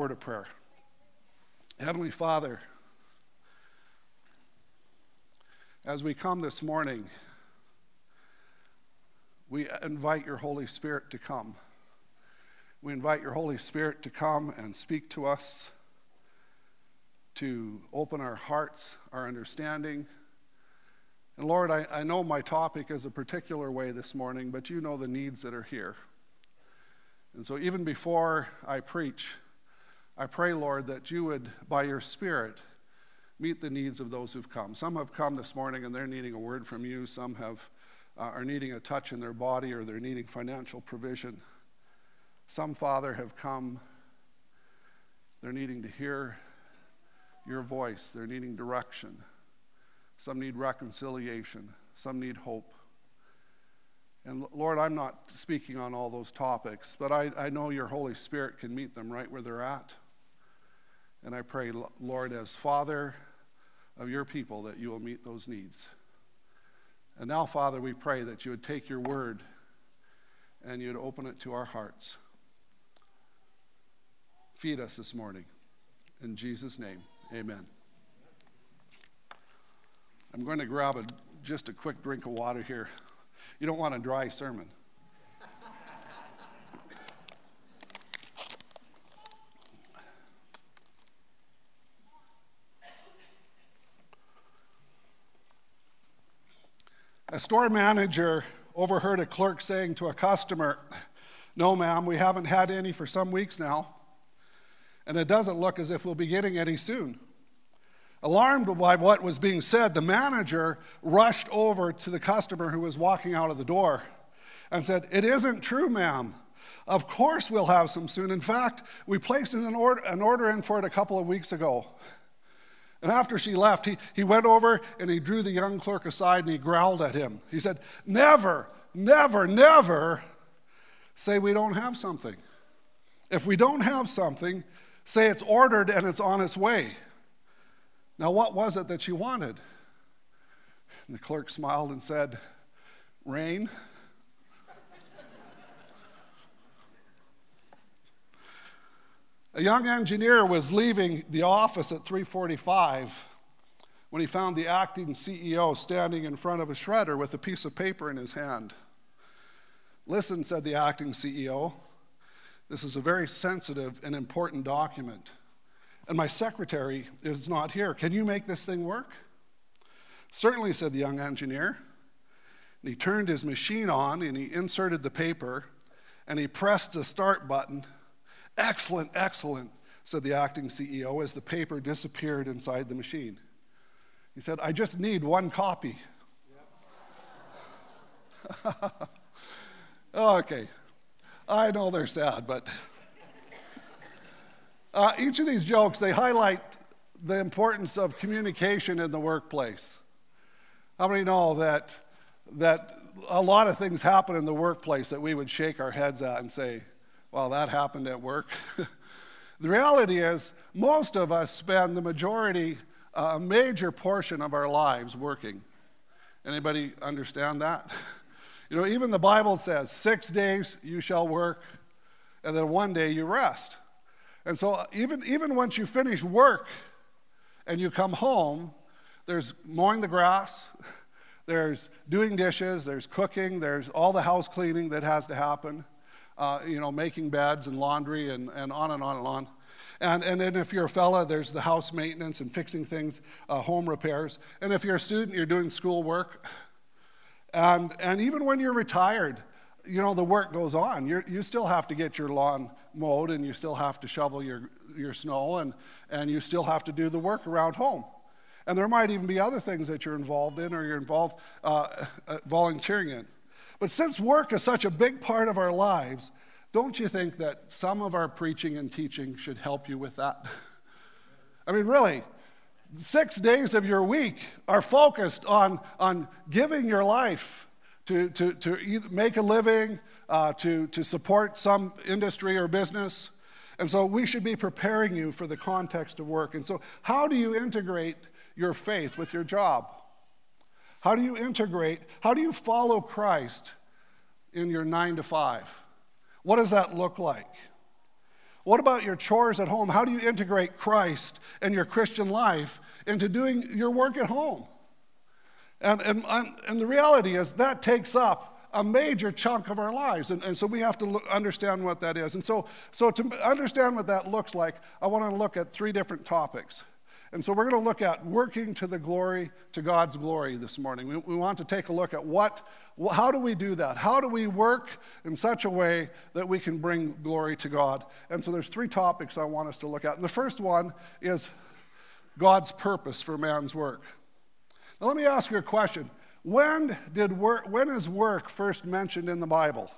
word of prayer. Heavenly Father, as we come this morning, we invite your Holy Spirit to come. We invite your Holy Spirit to come and speak to us, to open our hearts, our understanding. And Lord, I know my topic is a particular way this morning, but you know the needs that are here. And so even before I preach, I pray, Lord, that you would, by your Spirit, meet the needs of those who've come. Some have come this morning and they're needing a word from you. Some are needing a touch in their body, or they're needing financial provision. Some, Father, have come. They're needing to hear your voice. They're needing direction. Some need reconciliation. Some need hope. And Lord, I'm not speaking on all those topics, but I know your Holy Spirit can meet them right where they're at. And I pray, Lord, as Father of your people, that you will meet those needs. And now, Father, we pray that you would take your word and you'd open it to our hearts. Feed us this morning. In Jesus' name, amen. I'm going to grab just a quick drink of water here. You don't want a dry sermon. A store manager overheard a clerk saying to a customer, "No, ma'am, we haven't had any for some weeks now, and it doesn't look as if we'll be getting any soon." Alarmed by what was being said, the manager rushed over to the customer who was walking out of the door and said, "It isn't true, ma'am. Of course we'll have some soon. In fact, we placed an order in for it a couple of weeks ago." And after she left, he went over and he drew the young clerk aside and he growled at him. He said, "Never, never, never say we don't have something. If we don't have something, say it's ordered and it's on its way." Now, what was it that she wanted? And the clerk smiled and said, "Rain." A young engineer was leaving the office at 3:45 when he found the acting CEO standing in front of a shredder with a piece of paper in his hand. "Listen," said the acting CEO, "this is a very sensitive and important document. And my secretary is not here. Can you make this thing work?" "Certainly," said the young engineer. And he turned his machine on and he inserted the paper and he pressed the start button. "Excellent, excellent," said the acting CEO as the paper disappeared inside the machine. He said, "I just need one copy." Yep. Okay, I know they're sad, but... Each of these jokes, they highlight the importance of communication in the workplace. How many know that a lot of things happen in the workplace that we would shake our heads at and say, "Well, that happened at work." The reality is, most of us spend the majority, a major portion of our lives working. Anybody understand that? You know, even the Bible says, 6 days you shall work, and then one day you rest. And so even once you finish work and you come home, there's mowing the grass, there's doing dishes, there's cooking, there's all the house cleaning that has to happen, making beds and laundry and on and on and on. And then if you're a fella, there's the house maintenance and fixing things, home repairs. And if you're a student, you're doing school work. And even when you're retired, you know, the work goes on. You still have to get your lawn mowed, and you still have to shovel your snow, and you still have to do the work around home. And there might even be other things that you're involved in or you're involved volunteering in. But since work is such a big part of our lives, don't you think that some of our preaching and teaching should help you with that? I mean, really, 6 days of your week are focused on giving your life to make a living, to support some industry or business. And so we should be preparing you for the context of work. And so how do you integrate your faith with your job? How do you follow Christ in your 9 to 5? What does that look like? What about your chores at home? How do you integrate Christ and your Christian life into doing your work at home? And the reality is that takes up a major chunk of our lives, and so we have to understand what that is. And so to understand what that looks like, I want to look at three different topics. And so we're going to look at working to God's glory this morning. We want to take a look at how do we do that? How do we work in such a way that we can bring glory to God? And so there's three topics I want us to look at. And the first one is God's purpose for man's work. Now let me ask you a question. When is work first mentioned in the Bible?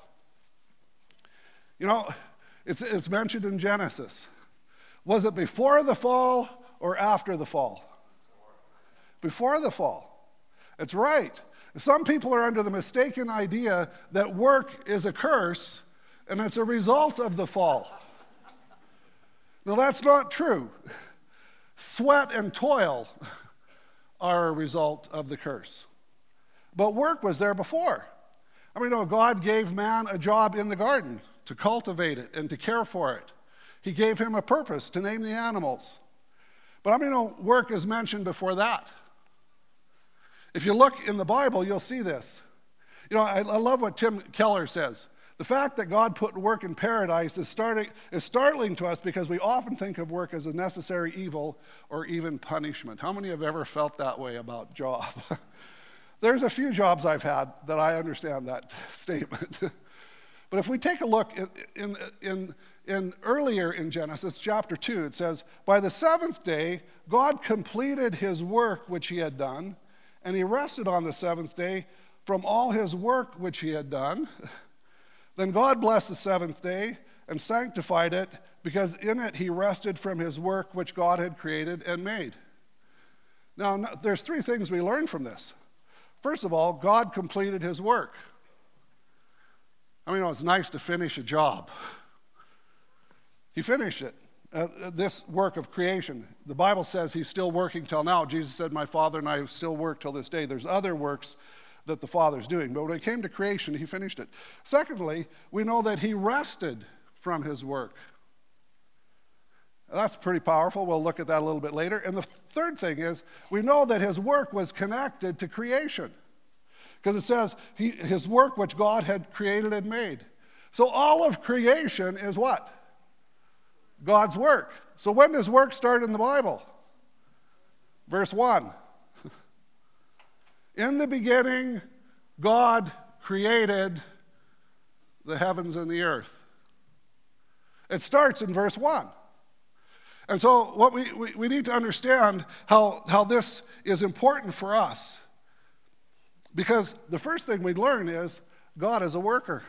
You know, it's mentioned in Genesis. Was it before the fall or after the fall? Before the fall. That's right. Some people are under the mistaken idea that work is a curse and it's a result of the fall. Now that's not true. Sweat and toil are a result of the curse. But work was there before. I mean, no, God gave man a job in the garden to cultivate it and to care for it. He gave him a purpose to name the animals. But I mean, no, work is mentioned before that. If you look in the Bible, you'll see this. You know, I love what Tim Keller says. The fact that God put work in paradise is startling to us because we often think of work as a necessary evil or even punishment. How many have ever felt that way about job? There's a few jobs I've had that I understand that statement. But if we take a look earlier in Genesis chapter 2, it says, by the seventh day, God completed his work which he had done, and he rested on the seventh day from all his work which he had done. Then God blessed the seventh day and sanctified it, because in it he rested from his work which God had created and made. Now, there's three things we learn from this. First of all, God completed his work. I mean, it's nice to finish a job. He finished it, this work of creation. The Bible says he's still working till now. Jesus said, my Father and I still work till this day. There's other works that the Father's doing. But when it came to creation, he finished it. Secondly, we know that he rested from his work. That's pretty powerful. We'll look at that a little bit later. And the third thing is, we know that his work was connected to creation, because it says his work which God had created and made. So all of creation is what? God's work. So when does work start in the Bible? Verse 1. In the beginning, God created the heavens and the earth. It starts in verse 1. And so what we need to understand how this is important for us, because the first thing we learn is God is a worker.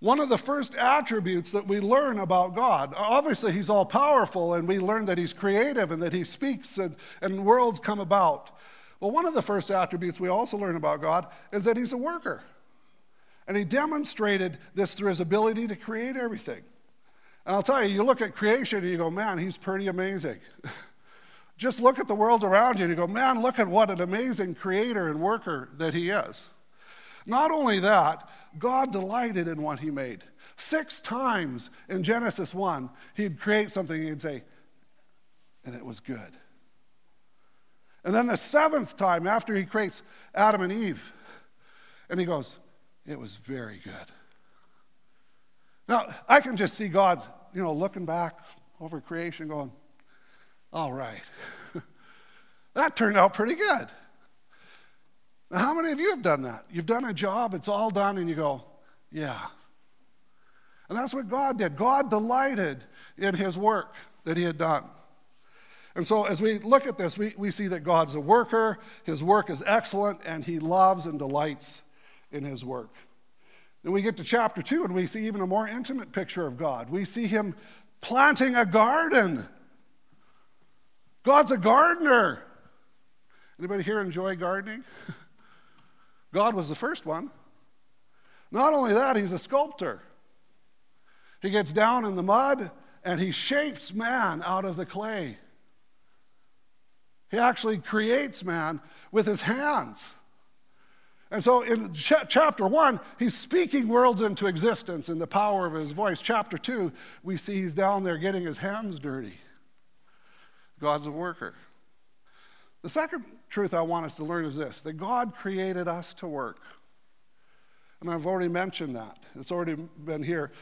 One of the first attributes that we learn about God, obviously he's all-powerful, and we learn that he's creative and that he speaks and worlds come about. Well, one of the first attributes we also learn about God is that he's a worker. And he demonstrated this through his ability to create everything. And I'll tell you, you look at creation and you go, man, he's pretty amazing. Just look at the world around you and you go, man, look at what an amazing creator and worker that he is. Not only that, God delighted in what he made. 6 times in Genesis 1, he'd create something and he'd say, and it was good. And then the 7th time, after he creates Adam and Eve, and he goes, it was very good. Now, I can just see God, you know, looking back over creation going, all right, that turned out pretty good. Now, how many of you have done that? You've done a job, it's all done, and you go, yeah. And that's what God did. God delighted in his work that he had done. And so as we look at this, we see that God's a worker, his work is excellent, and he loves and delights in his work. Then we get to chapter 2, and we see even a more intimate picture of God. We see him planting a garden. God's a gardener. Anybody here enjoy gardening? God was the first one. Not only that, he's a sculptor. He gets down in the mud, and he shapes man out of the clay. He actually creates man with his hands. And so in chapter 1, he's speaking worlds into existence in the power of his voice. Chapter 2, we see he's down there getting his hands dirty. God's a worker. The second truth I want us to learn is this, that God created us to work. And I've already mentioned that. It's already been here.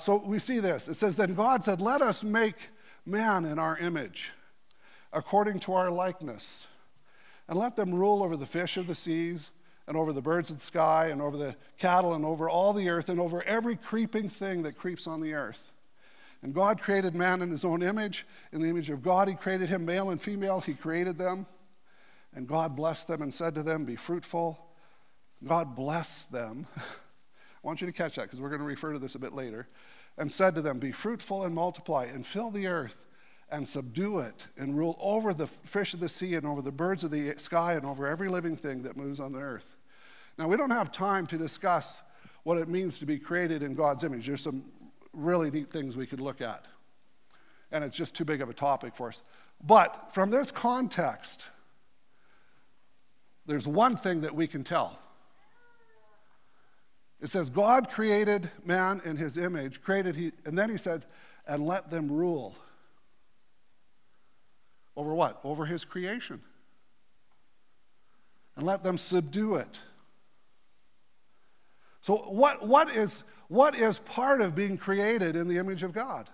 So we see this. It says, then God said, let us make man in our image, according to our likeness, and let them rule over the fish of the seas, and over the birds of the sky, and over the cattle, and over all the earth, and over every creeping thing that creeps on the earth. And God created man in his own image. In the image of God, he created him, male and female, he created them. And God blessed them and said to them, be fruitful. God blessed them. I want you to catch that, because we're going to refer to this a bit later. And said to them, be fruitful and multiply, and fill the earth, and subdue it, and rule over the fish of the sea, and over the birds of the sky, and over every living thing that moves on the earth. Now, we don't have time to discuss what it means to be created in God's image. There's some really neat things we could look at, and it's just too big of a topic for us. But from this context, there's one thing that we can tell. It says, God created man in his image, and then he said, and let them rule. Over what? Over his creation. And let them subdue it. So what is part of being created in the image of God?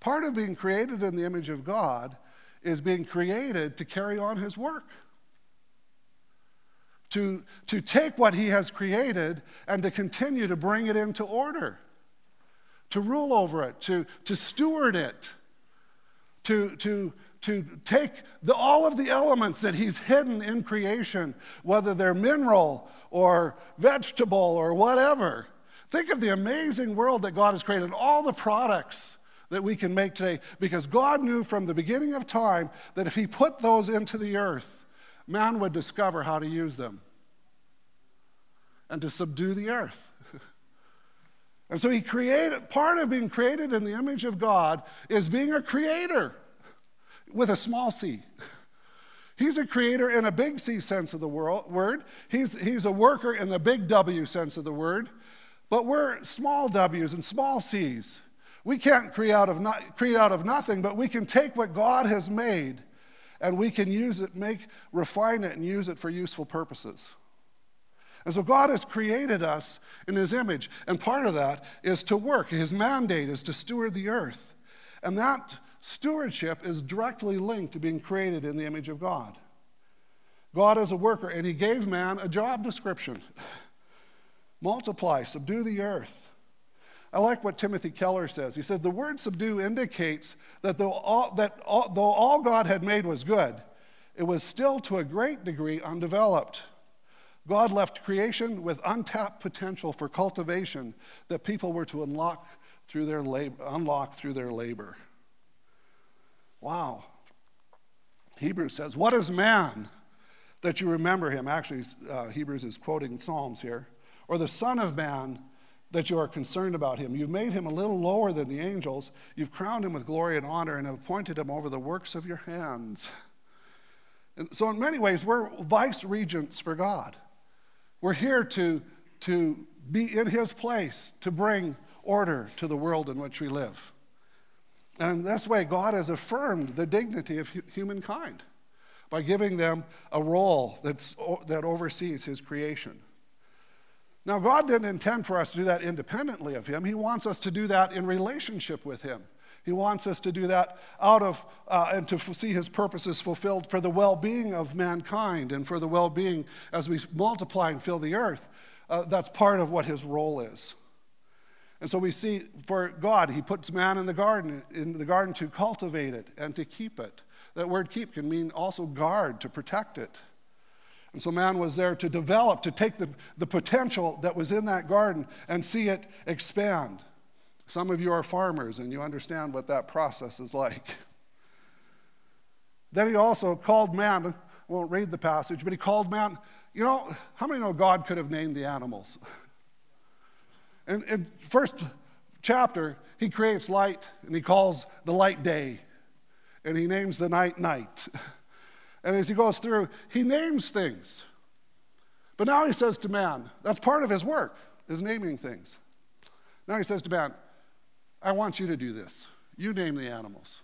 Part of being created in the image of God is being created to carry on his work. To take what he has created and to continue to bring it into order. To rule over it. To steward it. To take all of the elements that he's hidden in creation, whether they're mineral or vegetable or whatever. Think of the amazing world that God has created, all the products that we can make today, because God knew from the beginning of time that if he put those into the earth, man would discover how to use them and to subdue the earth. And so he created, part of being created in the image of God is being a creator. With a small c. He's a creator in a big C sense of the word. He's a worker in the big W sense of the word. But we're small W's and small C's. We can't create out of nothing, but we can take what God has made and we can use it, refine it, and use it for useful purposes. And so God has created us in his image. And part of that is to work. His mandate is to steward the earth. And that stewardship is directly linked to being created in the image of God. God is a worker, and he gave man a job description. Multiply, subdue the earth. I like what Timothy Keller says. He said, the word subdue indicates that though all God had made was good, it was still to a great degree undeveloped. God left creation with untapped potential for cultivation that people were to unlock through their labor. Wow. Hebrews says, what is man that you remember him? Actually, Hebrews is quoting Psalms here. Or the son of man that you are concerned about him. You've made him a little lower than the angels. You've crowned him with glory and honor and have appointed him over the works of your hands. And so in many ways, we're vice regents for God. We're here to be in his place, to bring order to the world in which we live. And in this way, God has affirmed the dignity of humankind by giving them a role that oversees his creation. Now, God didn't intend for us to do that independently of him. He wants us to do that in relationship with him. He wants us to do that and to see his purposes fulfilled for the well-being of mankind and for the well-being as we multiply and fill the earth. That's part of what his role is. And so we see for God, he puts man in the garden to cultivate it and to keep it. That word keep can mean also guard, to protect it. And so man was there to develop, to take the potential that was in that garden and see it expand. Some of you are farmers and you understand what that process is like. Then he also called man, I won't read the passage, but he called man, you know, how many know God could have named the animals? In the first chapter, he creates light, and he calls the light day, and he names the night, night. And as he goes through, he names things. But now he says to man, that's part of his work, is naming things. Now he says to man, I want you to do this. You name the animals.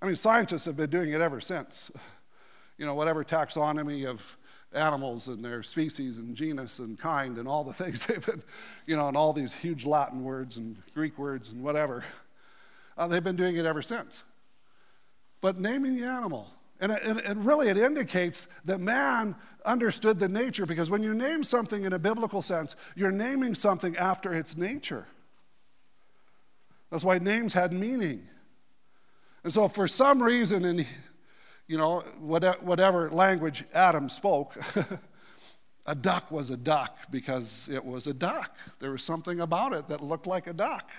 I mean, scientists have been doing it ever since. You know, whatever taxonomy of animals and their species and genus and kind and all the things they've been, you know, and all these huge Latin words and Greek words and whatever. They've been doing it ever since. But naming the animal, and really it indicates that man understood the nature, because when you name something in a biblical sense, you're naming something after its nature. That's why names had meaning. And so for some reason in, you know, whatever language Adam spoke, a duck was a duck because it was a duck. There was something about it that looked like a duck.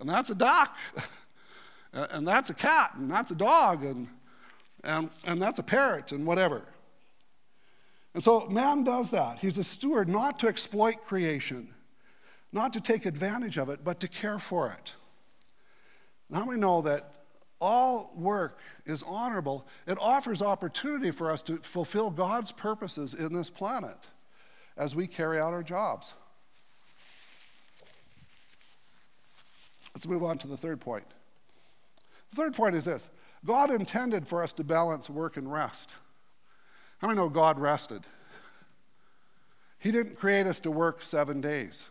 And that's a duck. And that's a cat, and that's a dog, and that's a parrot, and whatever. And so man does that. He's a steward not to exploit creation, not to take advantage of it, but to care for it. Now we know that all work is honorable. It offers opportunity for us to fulfill God's purposes in this planet as we carry out our jobs. Let's move on to the third point. The third point is this. God intended for us to balance work and rest. How many know God rested? He didn't create us to work 7 days.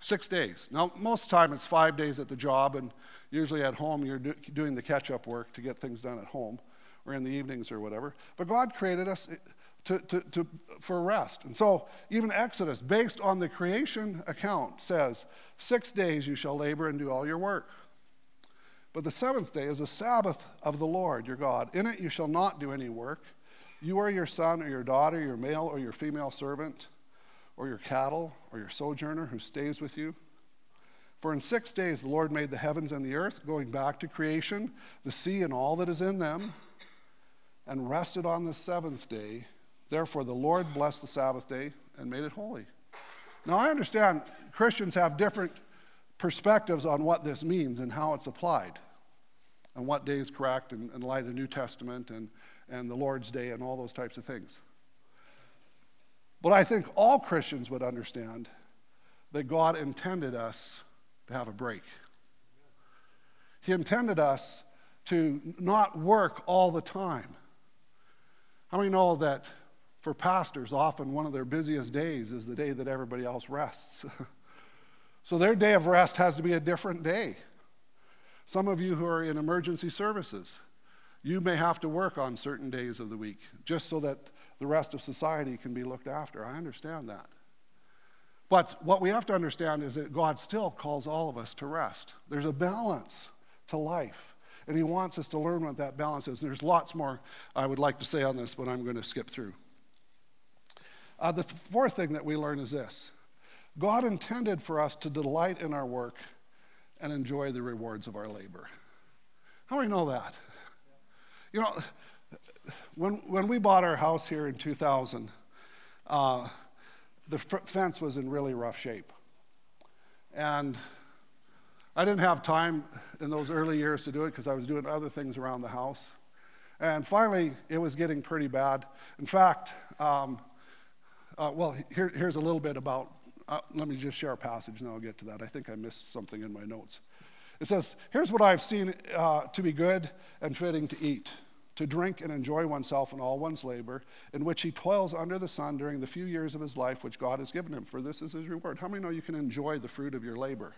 6 days. Now, most of the time it's 5 days at the job, and usually at home you're doing the catch-up work to get things done at home or in the evenings or whatever. But God created us for rest. And so even Exodus, based on the creation account, says, 6 days you shall labor and do all your work. But the seventh day is the Sabbath of the Lord your God. In it you shall not do any work, you or your son or your daughter, your male or your female servant, or your cattle, or your sojourner who stays with you. For in 6 days the Lord made the heavens and the earth, going back to creation, the sea and all that is in them, and rested on the seventh day. Therefore the Lord blessed the Sabbath day and made it holy. Now I understand Christians have different perspectives on what this means and how it's applied, and what day is correct in light of New Testament and the Lord's Day and all those types of things. But I think all Christians would understand that God intended us to have a break. He intended us to not work all the time. How many know that for pastors, often one of their busiest days is the day that everybody else rests? So their day of rest has to be a different day. Some of you who are in emergency services, you may have to work on certain days of the week just so that the rest of society can be looked after. I understand that. But what we have to understand is that God still calls all of us to rest. There's a balance to life, and he wants us to learn what that balance is. And there's lots more I would like to say on this, but I'm going to skip through. The fourth thing that we learn is this. God intended for us to delight in our work and enjoy the rewards of our labor. How do we know that? You know, when we bought our house here in 2000, the fence was in really rough shape. And I didn't have time in those early years to do it because I was doing other things around the house. And finally, it was getting pretty bad. In fact, well, here's a little bit about let me just share a passage and I'll get to that. I think I missed something in my notes. It says, here's what I've seen to be good and fitting to eat, to drink and enjoy oneself in all one's labor, in which he toils under the sun during the few years of his life which God has given him, for this is his reward. How many know you can enjoy the fruit of your labor?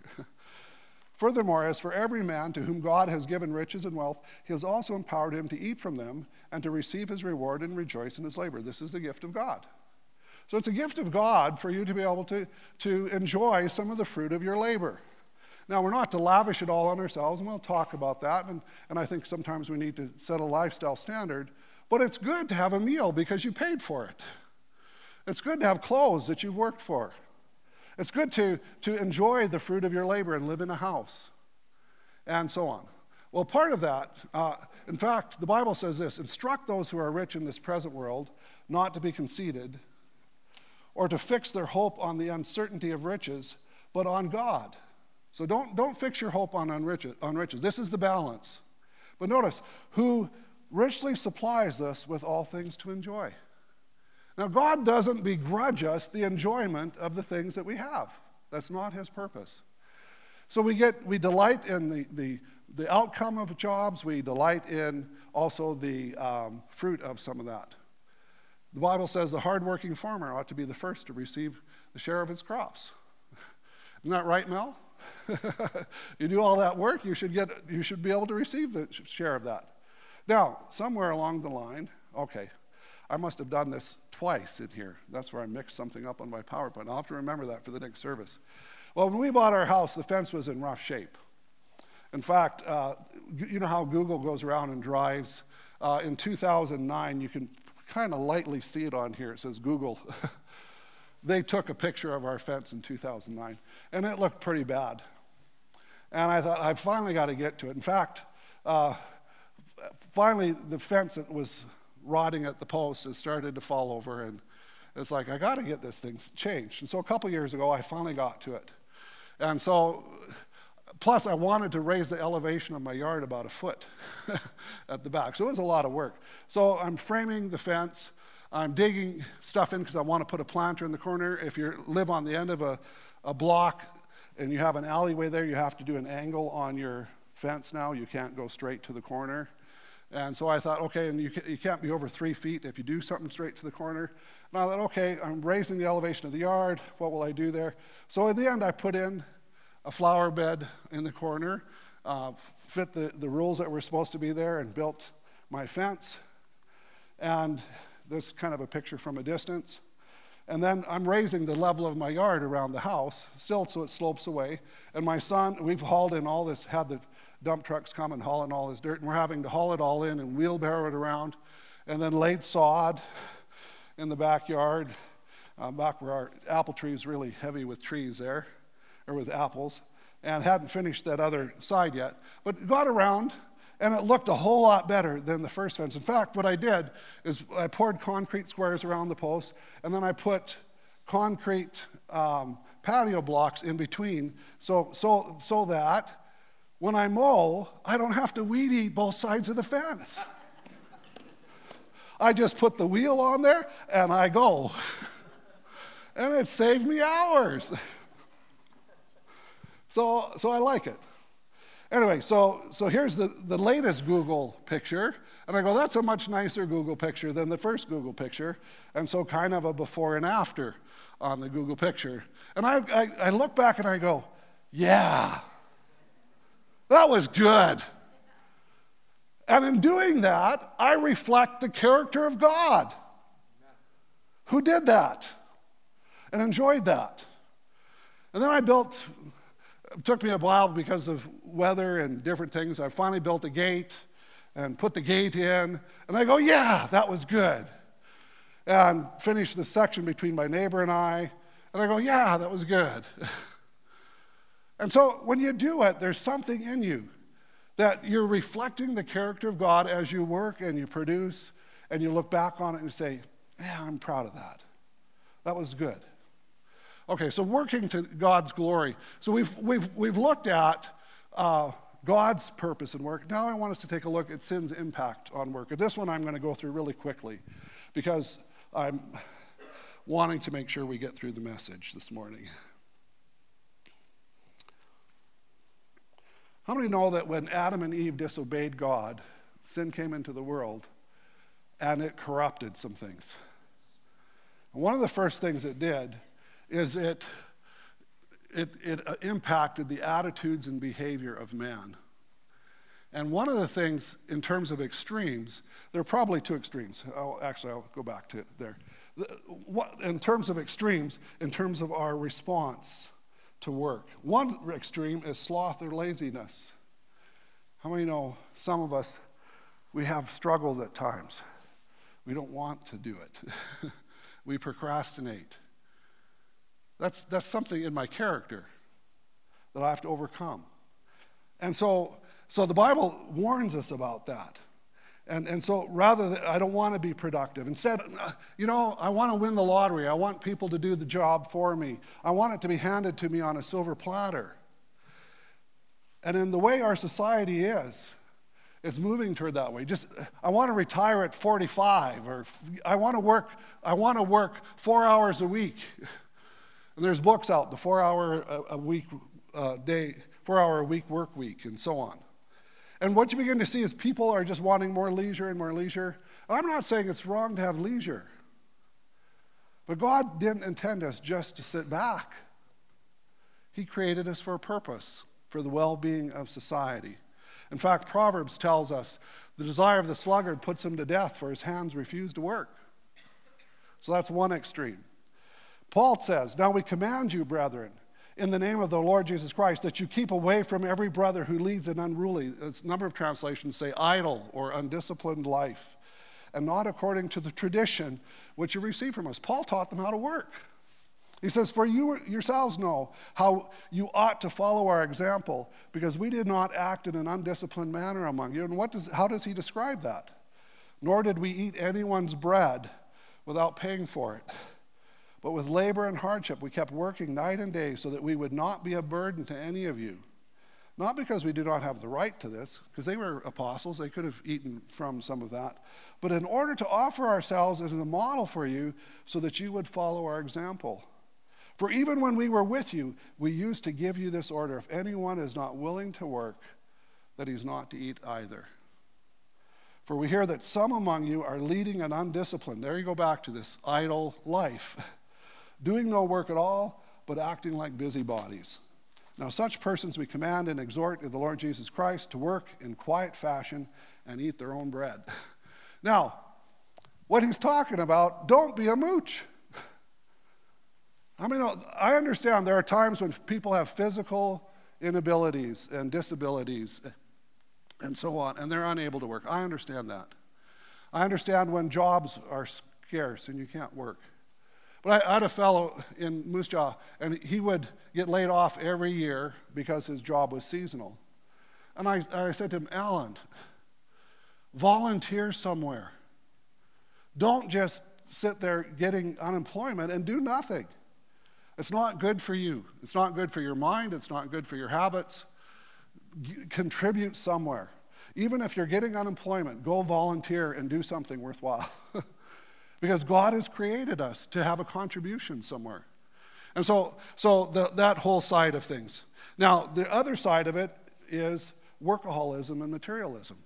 Furthermore, as for every man to whom God has given riches and wealth, he has also empowered him to eat from them and to receive his reward and rejoice in his labor. This is the gift of God. So it's a gift of God for you to be able to enjoy some of the fruit of your labor. Now, we're not to lavish it all on ourselves, and we'll talk about that, and I think sometimes we need to set a lifestyle standard, but it's good to have a meal because you paid for it. It's good to have clothes that you've worked for. It's good to enjoy the fruit of your labor and live in a house, and so on. Well, part of that, in fact, the Bible says this, instruct those who are rich in this present world not to be conceited, or to fix their hope on the uncertainty of riches, but on God. So don't fix your hope on riches. This is the balance. But notice, who richly supplies us with all things to enjoy. Now, God doesn't begrudge us the enjoyment of the things that we have. That's not his purpose. So we delight in the outcome of jobs. We delight in also the fruit of some of that. The Bible says the hardworking farmer ought to be the first to receive the share of his crops. Isn't that right, Mel? You do all that work, you should be able to receive the share of that. Now, somewhere along the line, okay, I must have done this twice in here. That's where I mixed something up on my PowerPoint. I'll have to remember that for the next service. Well, when we bought our house, the fence was in rough shape. In fact, you know how Google goes around and drives? In 2009, you can kind of lightly see it on here. It says Google. They took a picture of our fence in 2009, and it looked pretty bad. And I thought, I finally got to get to it. In fact, finally, the fence that was rotting at the post has started to fall over, and it's like, I got to get this thing changed. And so a couple years ago, I finally got to it. And so, plus I wanted to raise the elevation of my yard about a foot at the back. So it was a lot of work. So I'm framing the fence. I'm digging stuff in because I want to put a planter in the corner. If you live on the end of a block and you have an alleyway there, you have to do an angle on your fence now. You can't go straight to the corner. And so I thought, okay, and you can't be over 3 feet if you do something straight to the corner. And I thought, okay, I'm raising the elevation of the yard. What will I do there? So in the end, I put in a flower bed in the corner, fit the rules that were supposed to be there, and built my fence. And this is kind of a picture from a distance. And then I'm raising the level of my yard around the house, still so it slopes away. And my son, we've hauled in all this, had the dump trucks come and haul in all this dirt, and we're having to haul it all in and wheelbarrow it around, and then laid sod in the backyard, back where our apple tree's really heavy with trees there, or with apples, and hadn't finished that other side yet. But got around, and it looked a whole lot better than the first fence. In fact, what I did is I poured concrete squares around the posts, and then I put concrete patio blocks in between so that when I mow, I don't have to weed eat both sides of the fence. I just put the wheel on there, and I go. And it saved me hours. So I like it. Anyway, so here's the latest Google picture, and I go, that's a much nicer Google picture than the first Google picture, and so kind of a before and after on the Google picture. And I look back and I go, yeah, that was good. And in doing that, I reflect the character of God, who did that and enjoyed that. And then I built... It took me a while because of weather and different things. I finally built a gate and put the gate in. And I go, yeah, that was good. And finished the section between my neighbor and I. And I go, yeah, that was good. And so when you do it, there's something in you that you're reflecting the character of God as you work and you produce. And you look back on it and you say, yeah, I'm proud of that. That was good. Okay, so working to God's glory. So we've looked at God's purpose in work. Now I want us to take a look at sin's impact on work. And this one I'm going to go through really quickly because I'm wanting to make sure we get through the message this morning. How many know that when Adam and Eve disobeyed God, sin came into the world and it corrupted some things? And one of the first things it did is it impacted the attitudes and behavior of man. And one of the things, in terms of extremes, there are probably two extremes. I'll go back to there. In terms of extremes, in terms of our response to work. One extreme is sloth or laziness. How many know some of us, we have struggles at times. We don't want to do it. We procrastinate. That's something in my character that I have to overcome. And so the Bible warns us about that. And so rather than, I don't want to be productive. Instead, you know, I want to win the lottery. I want people to do the job for me. I want it to be handed to me on a silver platter. And in the way our society is, It's moving toward that way. Just, I want to retire at 45, or I want to work 4 hours a week. And there's books out, the 4-hour-a-week work week, and so on. And what you begin to see is people are just wanting more leisure and more leisure. And I'm not saying it's wrong to have leisure, but God didn't intend us just to sit back. He created us for a purpose, for the well-being of society. In fact, Proverbs tells us, the desire of the sluggard puts him to death, for his hands refuse to work. So that's one extreme. Paul says, now we command you, brethren, in the name of the Lord Jesus Christ, that you keep away from every brother who leads an unruly, a number of translations say idle or undisciplined life, and not according to the tradition which you receive from us. Paul taught them how to work. He says, for you yourselves know how you ought to follow our example, because we did not act in an undisciplined manner among you. And how does he describe that? Nor did we eat anyone's bread without paying for it. But with labor and hardship we kept working night and day so that we would not be a burden to any of you. Not because we do not have the right to this, because they were apostles, they could have eaten from some of that, but in order to offer ourselves as a model for you so that you would follow our example. For even when we were with you, we used to give you this order, if anyone is not willing to work, that he's not to eat either. For we hear that some among you are leading an undisciplined, there you go back to this idle life, doing no work at all, but acting like busybodies. Now such persons we command and exhort in the Lord Jesus Christ to work in quiet fashion and eat their own bread. Now, what he's talking about, don't be a mooch. I mean, I understand there are times when people have physical inabilities and disabilities and so on, and they're unable to work. I understand that. I understand when jobs are scarce and you can't work. But I had a fellow in Moose Jaw, and he would get laid off every year because his job was seasonal. And I said to him, Alan, volunteer somewhere. Don't just sit there getting unemployment and do nothing. It's not good for you. It's not good for your mind. It's not good for your habits. Contribute somewhere. Even if you're getting unemployment, go volunteer and do something worthwhile. Because God has created us to have a contribution somewhere. And so that whole side of things. Now, the other side of it is workaholism and materialism.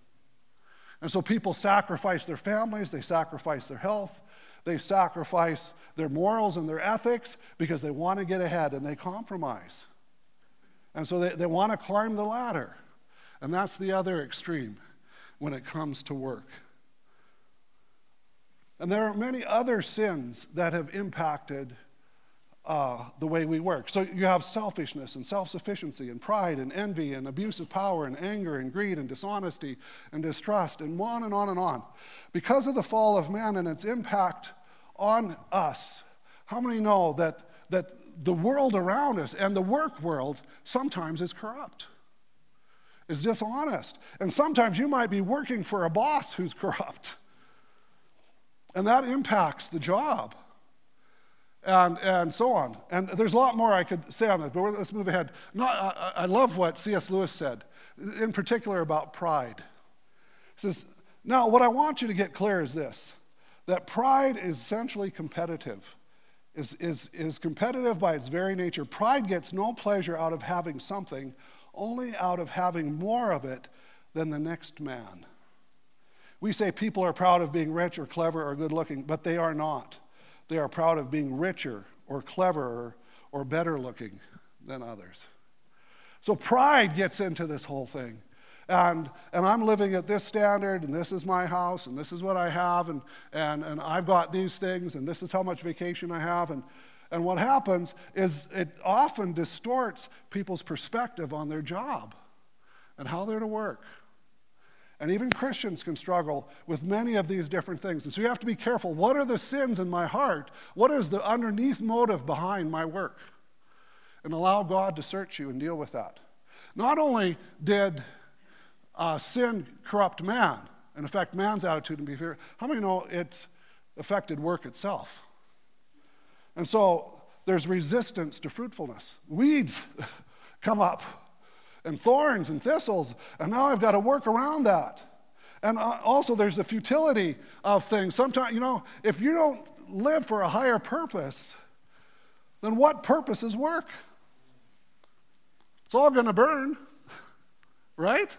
And so people sacrifice their families, they sacrifice their health, they sacrifice their morals and their ethics because they want to get ahead, and they compromise. And so they want to climb the ladder. And that's the other extreme when it comes to work. And there are many other sins that have impacted the way we work. So you have selfishness and self-sufficiency and pride and envy and abuse of power and anger and greed and dishonesty and distrust and on and on and on. Because of the fall of man and its impact on us, how many know that the world around us and the work world sometimes is corrupt, is dishonest? And sometimes you might be working for a boss who's corrupt. And that impacts the job. And so on. And there's a lot more I could say on that, but let's move ahead. I love what C.S. Lewis said, in particular about pride. He says, now what I want you to get clear is this, that pride is essentially competitive, is competitive by its very nature. Pride gets no pleasure out of having something, only out of having more of it than the next man. We say people are proud of being rich or clever or good looking, but they are not. They are proud of being richer or cleverer or better looking than others. So pride gets into this whole thing. And I'm living at this standard, and this is my house, and this is what I have, and I've got these things, and this is how much vacation I have. And what happens is it often distorts people's perspective on their job and how they're to work. And even Christians can struggle with many of these different things. And so you have to be careful. What are the sins in my heart? What is the underneath motive behind my work? And allow God to search you and deal with that. Not only did sin corrupt man and affect man's attitude and behavior, how many know it's affected work itself? And so there's resistance to fruitfulness. Weeds come up. and thorns and thistles, and now I've got to work around that. And also there's the futility of things. Sometimes, you know, if you don't live for a higher purpose, then what purpose is work? It's all going to burn, right?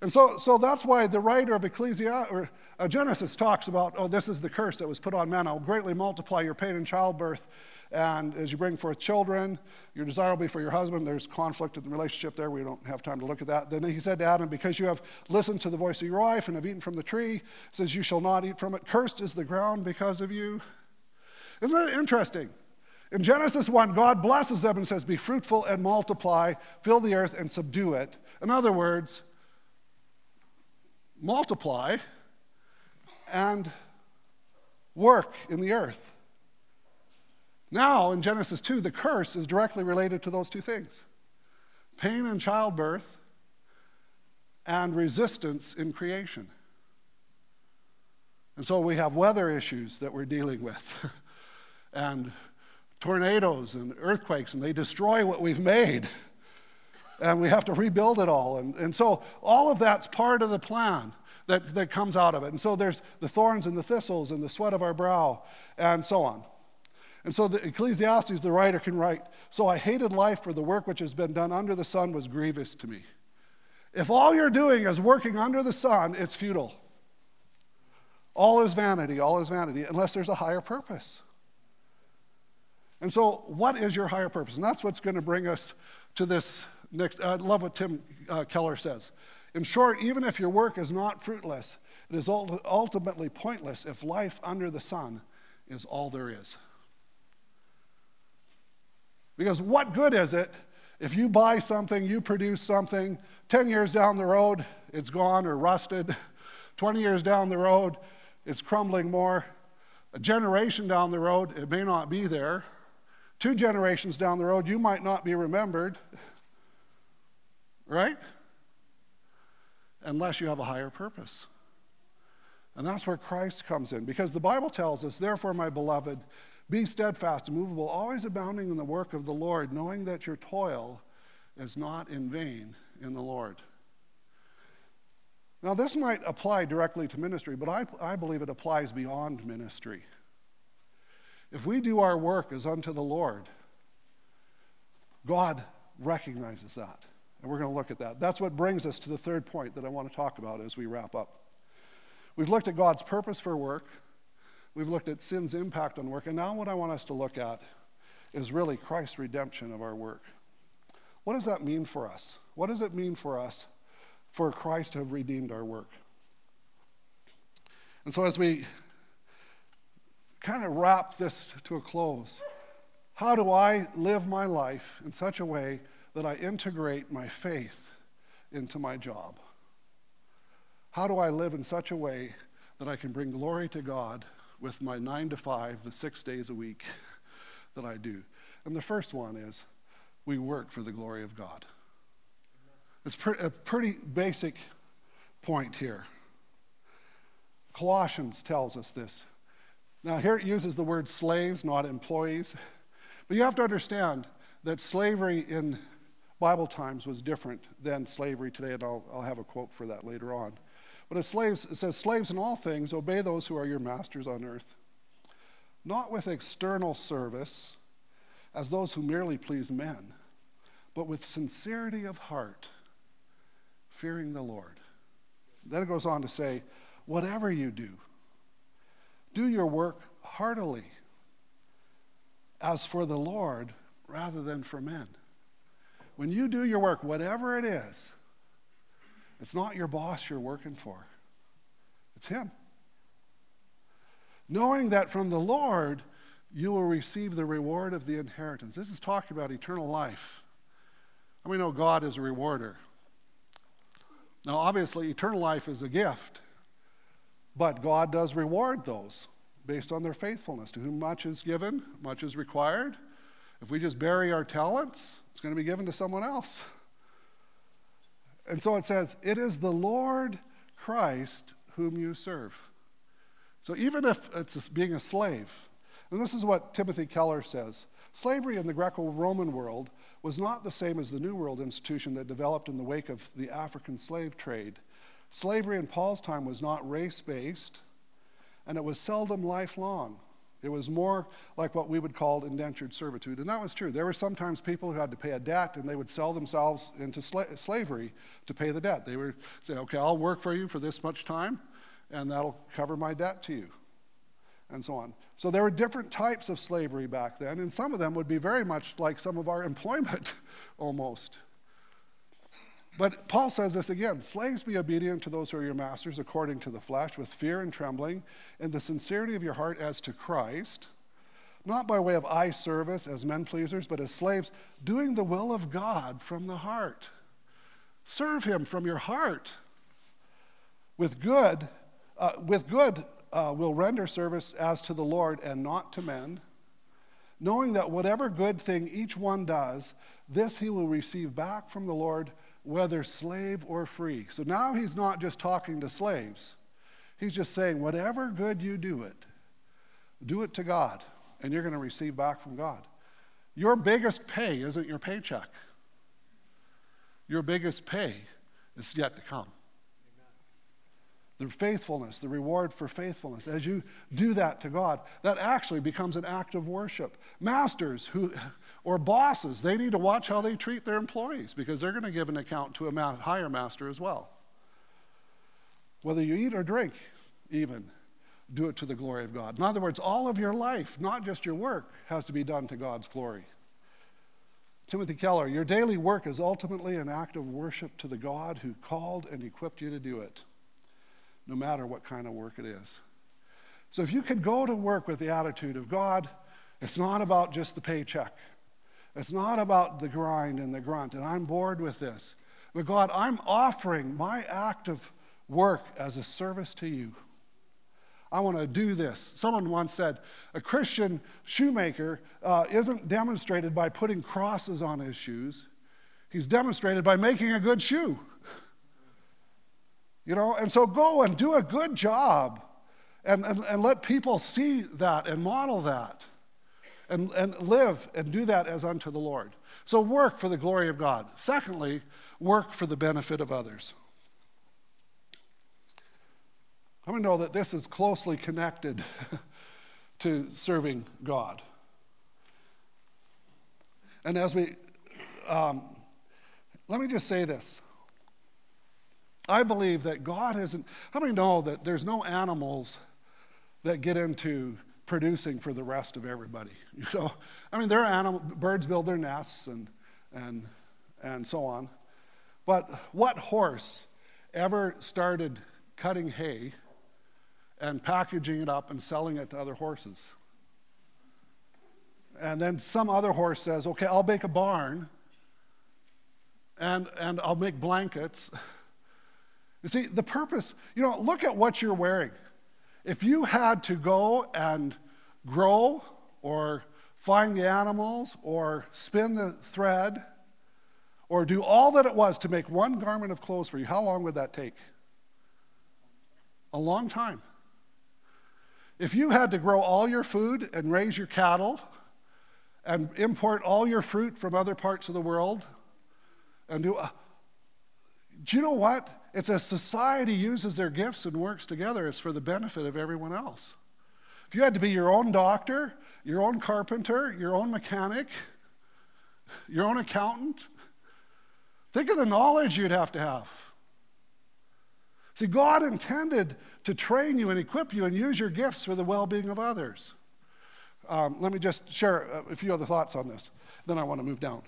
And so that's why the writer of Genesis talks about, oh, this is the curse that was put on man. I'll greatly multiply your pain in childbirth, and as you bring forth children, your desire will be for your husband. There's conflict in the relationship there. We don't have time to look at that. Then he said to Adam, because you have listened to the voice of your wife and have eaten from the tree, says you shall not eat from it. Cursed is the ground because of you. Isn't it interesting? In Genesis 1, God blesses them and says, be fruitful and multiply, fill the earth and subdue it. In other words, multiply and work in the earth. Now, in Genesis 2, the curse is directly related to those two things. Pain in childbirth and resistance in creation. And so we have weather issues that we're dealing with and tornadoes and earthquakes, and they destroy what we've made. And we have to rebuild it all. And so all of that's part of the plan that comes out of it. And so there's the thorns and the thistles and the sweat of our brow and so on. And so the Ecclesiastes, the writer can write, so I hated life, for the work which has been done under the sun was grievous to me. If all you're doing is working under the sun, it's futile. All is vanity, unless there's a higher purpose. And so what is your higher purpose? And that's what's going to bring us to this next. I love what Tim Keller says. In short, even if your work is not fruitless, it is ultimately pointless if life under the sun is all there is. Because what good is it if you buy something, you produce something, 10 years down the road, it's gone or rusted, 20 years down the road, it's crumbling more, a generation down the road, it may not be there, 2 generations down the road, you might not be remembered, right? Unless you have a higher purpose. And that's where Christ comes in, because the Bible tells us, therefore, my beloved, be steadfast, immovable, always abounding in the work of the Lord, knowing that your toil is not in vain in the Lord. Now, this might apply directly to ministry, but I believe it applies beyond ministry. If we do our work as unto the Lord, God recognizes that, and we're going to look at that. That's what brings us to the third point that I want to talk about as we wrap up. We've looked at God's purpose for work. We've looked at sin's impact on work, and now what I want us to look at is really Christ's redemption of our work. What does that mean for us? What does it mean for us for Christ to have redeemed our work? And so as we kind of wrap this to a close, how do I live my life in such a way that I integrate my faith into my job? How do I live in such a way that I can bring glory to God with my 9 to 5, the 6 days a week that I do? And the first one is, we work for the glory of God. It's a pretty basic point here. Colossians tells us this. Now here it uses the word slaves, not employees. But you have to understand that slavery in Bible times was different than slavery today, and I'll have a quote for that later on. But it says, slaves in all things, obey those who are your masters on earth, not with external service as those who merely please men, but with sincerity of heart, fearing the Lord. Then it goes on to say, whatever you do, do your work heartily, as for the Lord rather than for men. When you do your work, whatever it is, it's not your boss you're working for. It's him. Knowing that from the Lord, you will receive the reward of the inheritance. This is talking about eternal life. And we know God is a rewarder. Now, obviously, eternal life is a gift, but God does reward those based on their faithfulness. To whom much is given, much is required. If we just bury our talents, it's going to be given to someone else. And so it says, it is the Lord Christ whom you serve. So even if it's being a slave, and this is what Timothy Keller says, slavery in the Greco-Roman world was not the same as the New World institution that developed in the wake of the African slave trade. Slavery in Paul's time was not race-based, and it was seldom lifelong. It was more like what we would call indentured servitude, and that was true. There were sometimes people who had to pay a debt, and they would sell themselves into slavery to pay the debt. They would say, okay, I'll work for you for this much time, and that'll cover my debt to you, and so on. So there were different types of slavery back then, and some of them would be very much like some of our employment, almost. But Paul says this again, slaves, be obedient to those who are your masters according to the flesh, with fear and trembling, in the sincerity of your heart as to Christ, not by way of eye service as men-pleasers, but as slaves, doing the will of God from the heart. Serve him from your heart. With good will render service as to the Lord and not to men, knowing that whatever good thing each one does, this he will receive back from the Lord, whether slave or free. So now he's not just talking to slaves. He's just saying, whatever good you do it to God, and you're going to receive back from God. Your biggest pay isn't your paycheck. Your biggest pay is yet to come. Amen. The faithfulness, the reward for faithfulness, as you do that to God, that actually becomes an act of worship. Masters who... or bosses, they need to watch how they treat their employees because they're going to give an account to a higher master as well. Whether you eat or drink, even, do it to the glory of God. In other words, all of your life, not just your work, has to be done to God's glory. Timothy Keller, your daily work is ultimately an act of worship to the God who called and equipped you to do it, no matter what kind of work it is. So if you could go to work with the attitude of God, it's not about just the paycheck. It's not about the grind and the grunt, and I'm bored with this. But God, I'm offering my act of work as a service to you. I want to do this. Someone once said, a Christian shoemaker isn't demonstrated by putting crosses on his shoes. He's demonstrated by making a good shoe. You know, and so go and do a good job and let people see that and model that. And live and do that as unto the Lord. So work for the glory of God. Secondly, work for the benefit of others. I want to know that this is closely connected to serving God. And as we, let me just say this. I believe that God isn't, how many know that there's no animals that get into producing for the rest of everybody? You know, I mean, there are birds build their nests and so on, but what horse ever started cutting hay and packaging it up and selling it to other horses? And then some other horse says, okay, I'll make a barn and I'll make blankets. You see, the purpose, you know, look at what you're wearing. If you had to go and grow or find the animals or spin the thread or do all that it was to make one garment of clothes for you, how long would that take? A long time. If you had to grow all your food and raise your cattle and import all your fruit from other parts of the world and do you know what? It's as society uses their gifts and works together, it's for the benefit of everyone else. If you had to be your own doctor, your own carpenter, your own mechanic, your own accountant, think of the knowledge you'd have to have. See, God intended to train you and equip you and use your gifts for the well-being of others. Let me just share a few other thoughts on this, then I want to move down.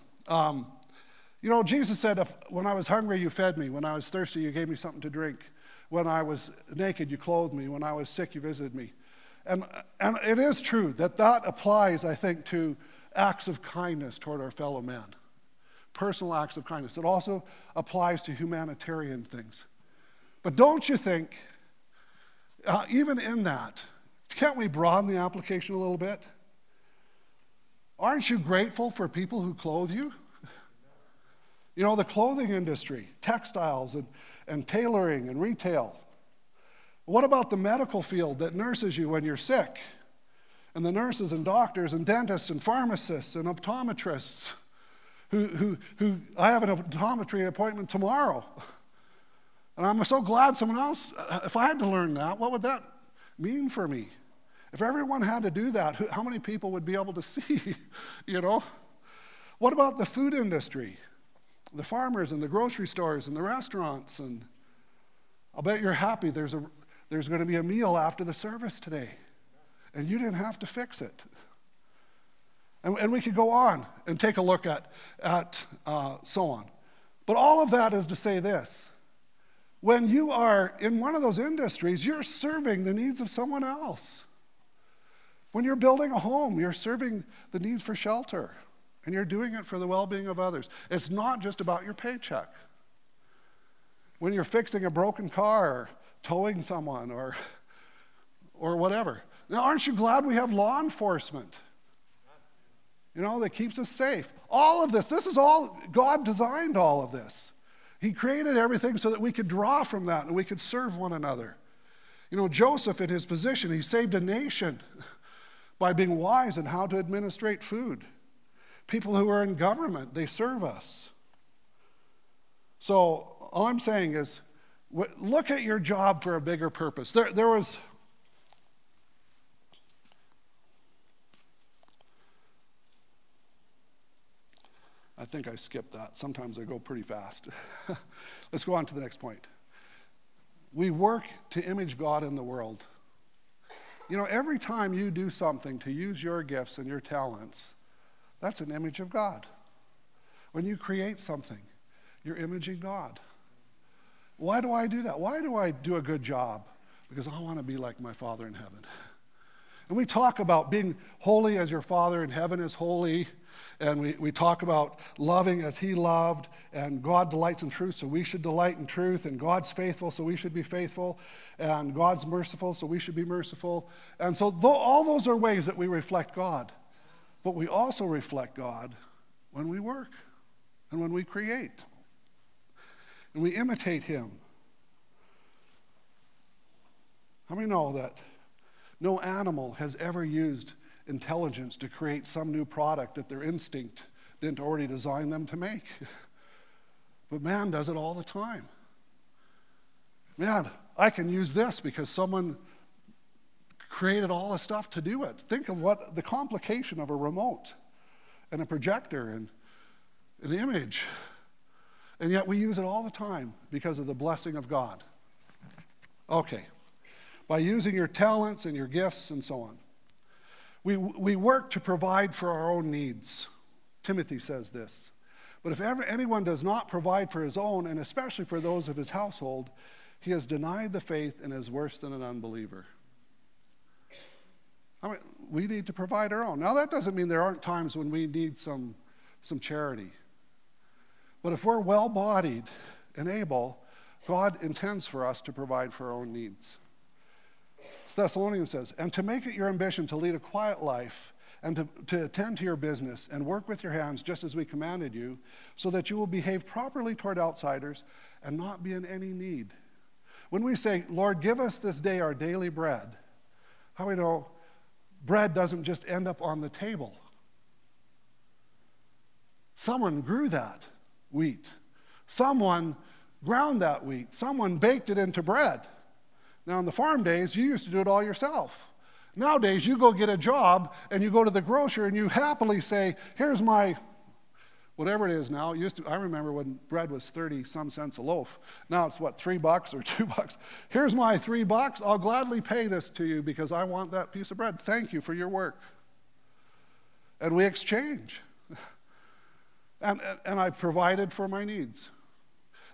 You know, Jesus said, when I was hungry, you fed me. When I was thirsty, you gave me something to drink. When I was naked, you clothed me. When I was sick, you visited me. And it is true that that applies, I think, to acts of kindness toward our fellow man, personal acts of kindness. It also applies to humanitarian things. But don't you think, even in that, can't we broaden the application a little bit? Aren't you grateful for people who clothe you? You know, the clothing industry, textiles and tailoring and retail. What about the medical field that nurses you when you're sick? And the nurses and doctors and dentists and pharmacists and optometrists who I have an optometry appointment tomorrow. And I'm so glad someone else, if I had to learn that, what would that mean for me? If everyone had to do that, how many people would be able to see, you know? What about the food industry? The farmers and the grocery stores and the restaurants, and I'll bet you're happy there's going to be a meal after the service today. And you didn't have to fix it. And we could go on and take a look at so on. But all of that is to say this. When you are in one of those industries, you're serving the needs of someone else. When you're building a home, you're serving the need for shelter. And you're doing it for the well-being of others. It's not just about your paycheck. When you're fixing a broken car or towing someone or whatever. Now, aren't you glad we have law enforcement? You know, that keeps us safe. All of this is all, God designed all of this. He created everything so that we could draw from that and we could serve one another. You know, Joseph in his position, he saved a nation by being wise in how to administrate food. People who are in government, they serve us. So all I'm saying is, look at your job for a bigger purpose. There was... I think I skipped that. Sometimes I go pretty fast. Let's go on to the next point. We work to image God in the world. You know, every time you do something to use your gifts and your talents, that's an image of God. When you create something, you're imaging God. Why do I do that? Why do I do a good job? Because I want to be like my Father in heaven. And we talk about being holy as your Father in heaven is holy. And we talk about loving as he loved, and God delights in truth, so we should delight in truth, and God's faithful, so we should be faithful, and God's merciful, so we should be merciful. And so all those are ways that we reflect God. But we also reflect God when we work and when we create. And we imitate him. How many know that no animal has ever used intelligence to create some new product that their instinct didn't already design them to make? But man does it all the time. Man, I can use this because someone created all the stuff to do it. Think of what the complication of a remote and a projector and an image. And yet we use it all the time because of the blessing of God. Okay. By using your talents and your gifts and so on. We work to provide for our own needs. Timothy says this. But if ever anyone does not provide for his own, and especially for those of his household, he has denied the faith and is worse than an unbeliever. I mean, we need to provide our own. Now, that doesn't mean there aren't times when we need some charity. But if we're well-bodied and able, God intends for us to provide for our own needs. Thessalonians says, and to make it your ambition to lead a quiet life and to attend to your business and work with your hands just as we commanded you, so that you will behave properly toward outsiders and not be in any need. When we say, Lord, give us this day our daily bread, how we know bread doesn't just end up on the table. Someone grew that wheat. Someone ground that wheat. Someone baked it into bread. Now, in the farm days, you used to do it all yourself. Nowadays, you go get a job, and you go to the grocer, and you happily say, here's my, whatever it is now. I remember when bread was 30-some cents a loaf. Now it's, what, $3 or $2? Here's my $3. I'll gladly pay this to you because I want that piece of bread. Thank you for your work. And we exchange. And I've provided for my needs.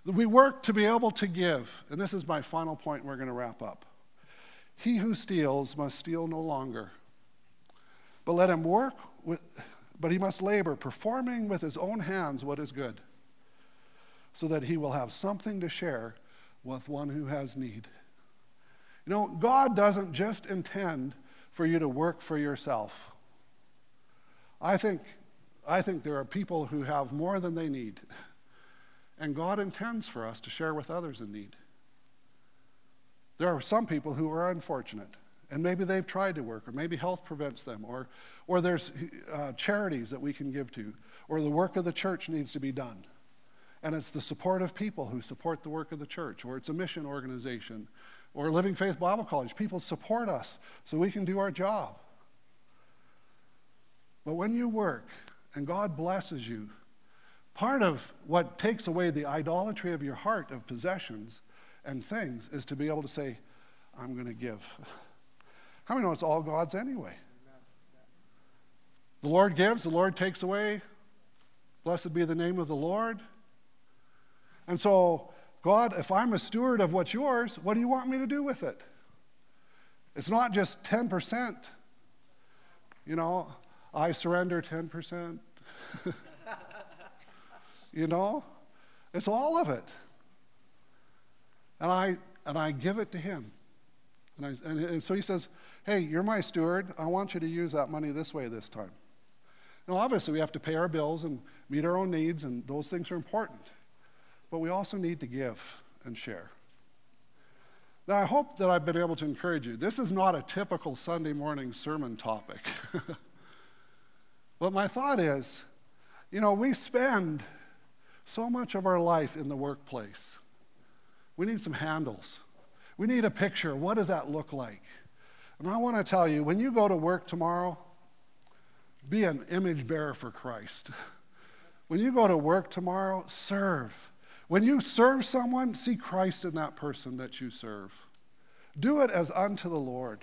We work to be able to give. And this is my final point, and we're going to wrap up. He who steals must steal no longer. But let him work, but he must labor, performing with his own hands what is good, so that he will have something to share with one who has need. You know, God doesn't just intend for you to work for yourself. I think there are people who have more than they need. And God intends for us to share with others in need. There are some people who are unfortunate, and maybe they've tried to work, or maybe health prevents them, or there's charities that we can give to, or the work of the church needs to be done. And it's the support of people who support the work of the church, or it's a mission organization, or Living Faith Bible College. People support us so we can do our job. But when you work and God blesses you, part of what takes away the idolatry of your heart of possessions and things is to be able to say, I'm going to give. How many know it's all God's anyway? The Lord gives, the Lord takes away. Blessed be the name of the Lord. And so, God, if I'm a steward of what's yours, what do you want me to do with it? It's not just 10%. You know, I surrender 10%. You know, it's all of it. And I give it to him. And so he says, hey, you're my steward. I want you to use that money this way this time. Now, obviously, we have to pay our bills and meet our own needs, and those things are important. But we also need to give and share. Now, I hope that I've been able to encourage you. This is not a typical Sunday morning sermon topic. But my thought is, you know, we spend so much of our life in the workplace. We need some handles. We need a picture. What does that look like? And I want to tell you, when you go to work tomorrow, be an image bearer for Christ. When you go to work tomorrow, serve. When you serve someone, see Christ in that person that you serve. Do it as unto the Lord.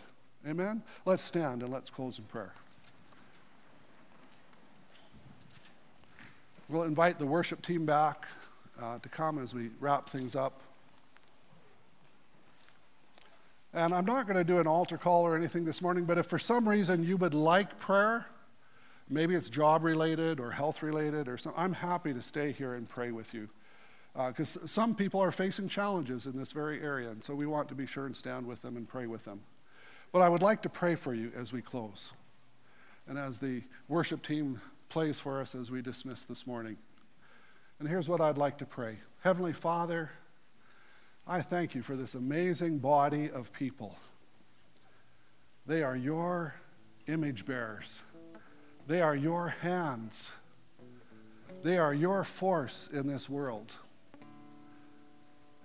Amen? Let's stand and let's close in prayer. We'll invite the worship team back to come as we wrap things up. And I'm not going to do an altar call or anything this morning, but if for some reason you would like prayer, maybe it's job-related or health-related or something, I'm happy to stay here and pray with you. Because some people are facing challenges in this very area, and so we want to be sure and stand with them and pray with them. But I would like to pray for you as we close, and as the worship team plays for us as we dismiss this morning. And here's what I'd like to pray. Heavenly Father, I thank you for this amazing body of people. They are your image bearers. They are your hands. They are your force in this world.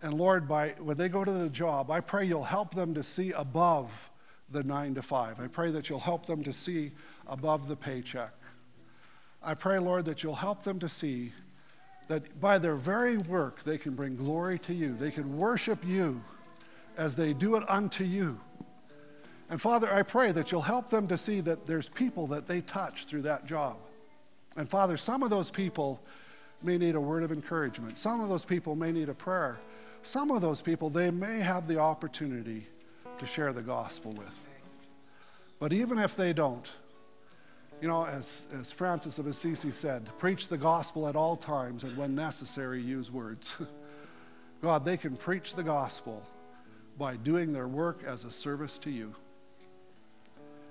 And Lord, when they go to the job, I pray you'll help them to see above the 9 to 5. I pray that you'll help them to see above the paycheck. I pray, Lord, that you'll help them to see that by their very work, they can bring glory to you. They can worship you as they do it unto you. And Father, I pray that you'll help them to see that there's people that they touch through that job. And Father, some of those people may need a word of encouragement. Some of those people may need a prayer. Some of those people, they may have the opportunity to share the gospel with. But even if they don't, you know, as Francis of Assisi said, preach the gospel at all times and when necessary, use words. God, they can preach the gospel by doing their work as a service to you.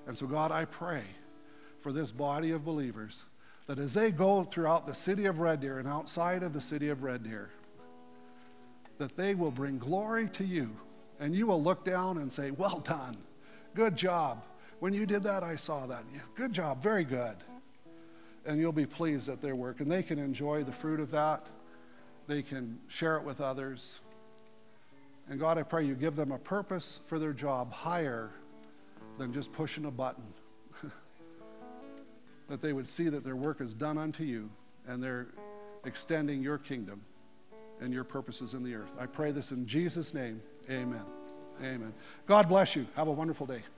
And so, God, I pray for this body of believers that as they go throughout the city of Red Deer and outside of the city of Red Deer, that they will bring glory to you, and you will look down and say, well done, good job. When you did that, I saw that. Yeah, good job, very good. And you'll be pleased at their work, and they can enjoy the fruit of that. They can share it with others. And God, I pray you give them a purpose for their job higher than just pushing a button. That they would see that their work is done unto you and they're extending your kingdom and your purposes in the earth. I pray this in Jesus' name, amen. Amen. God bless you. Have a wonderful day.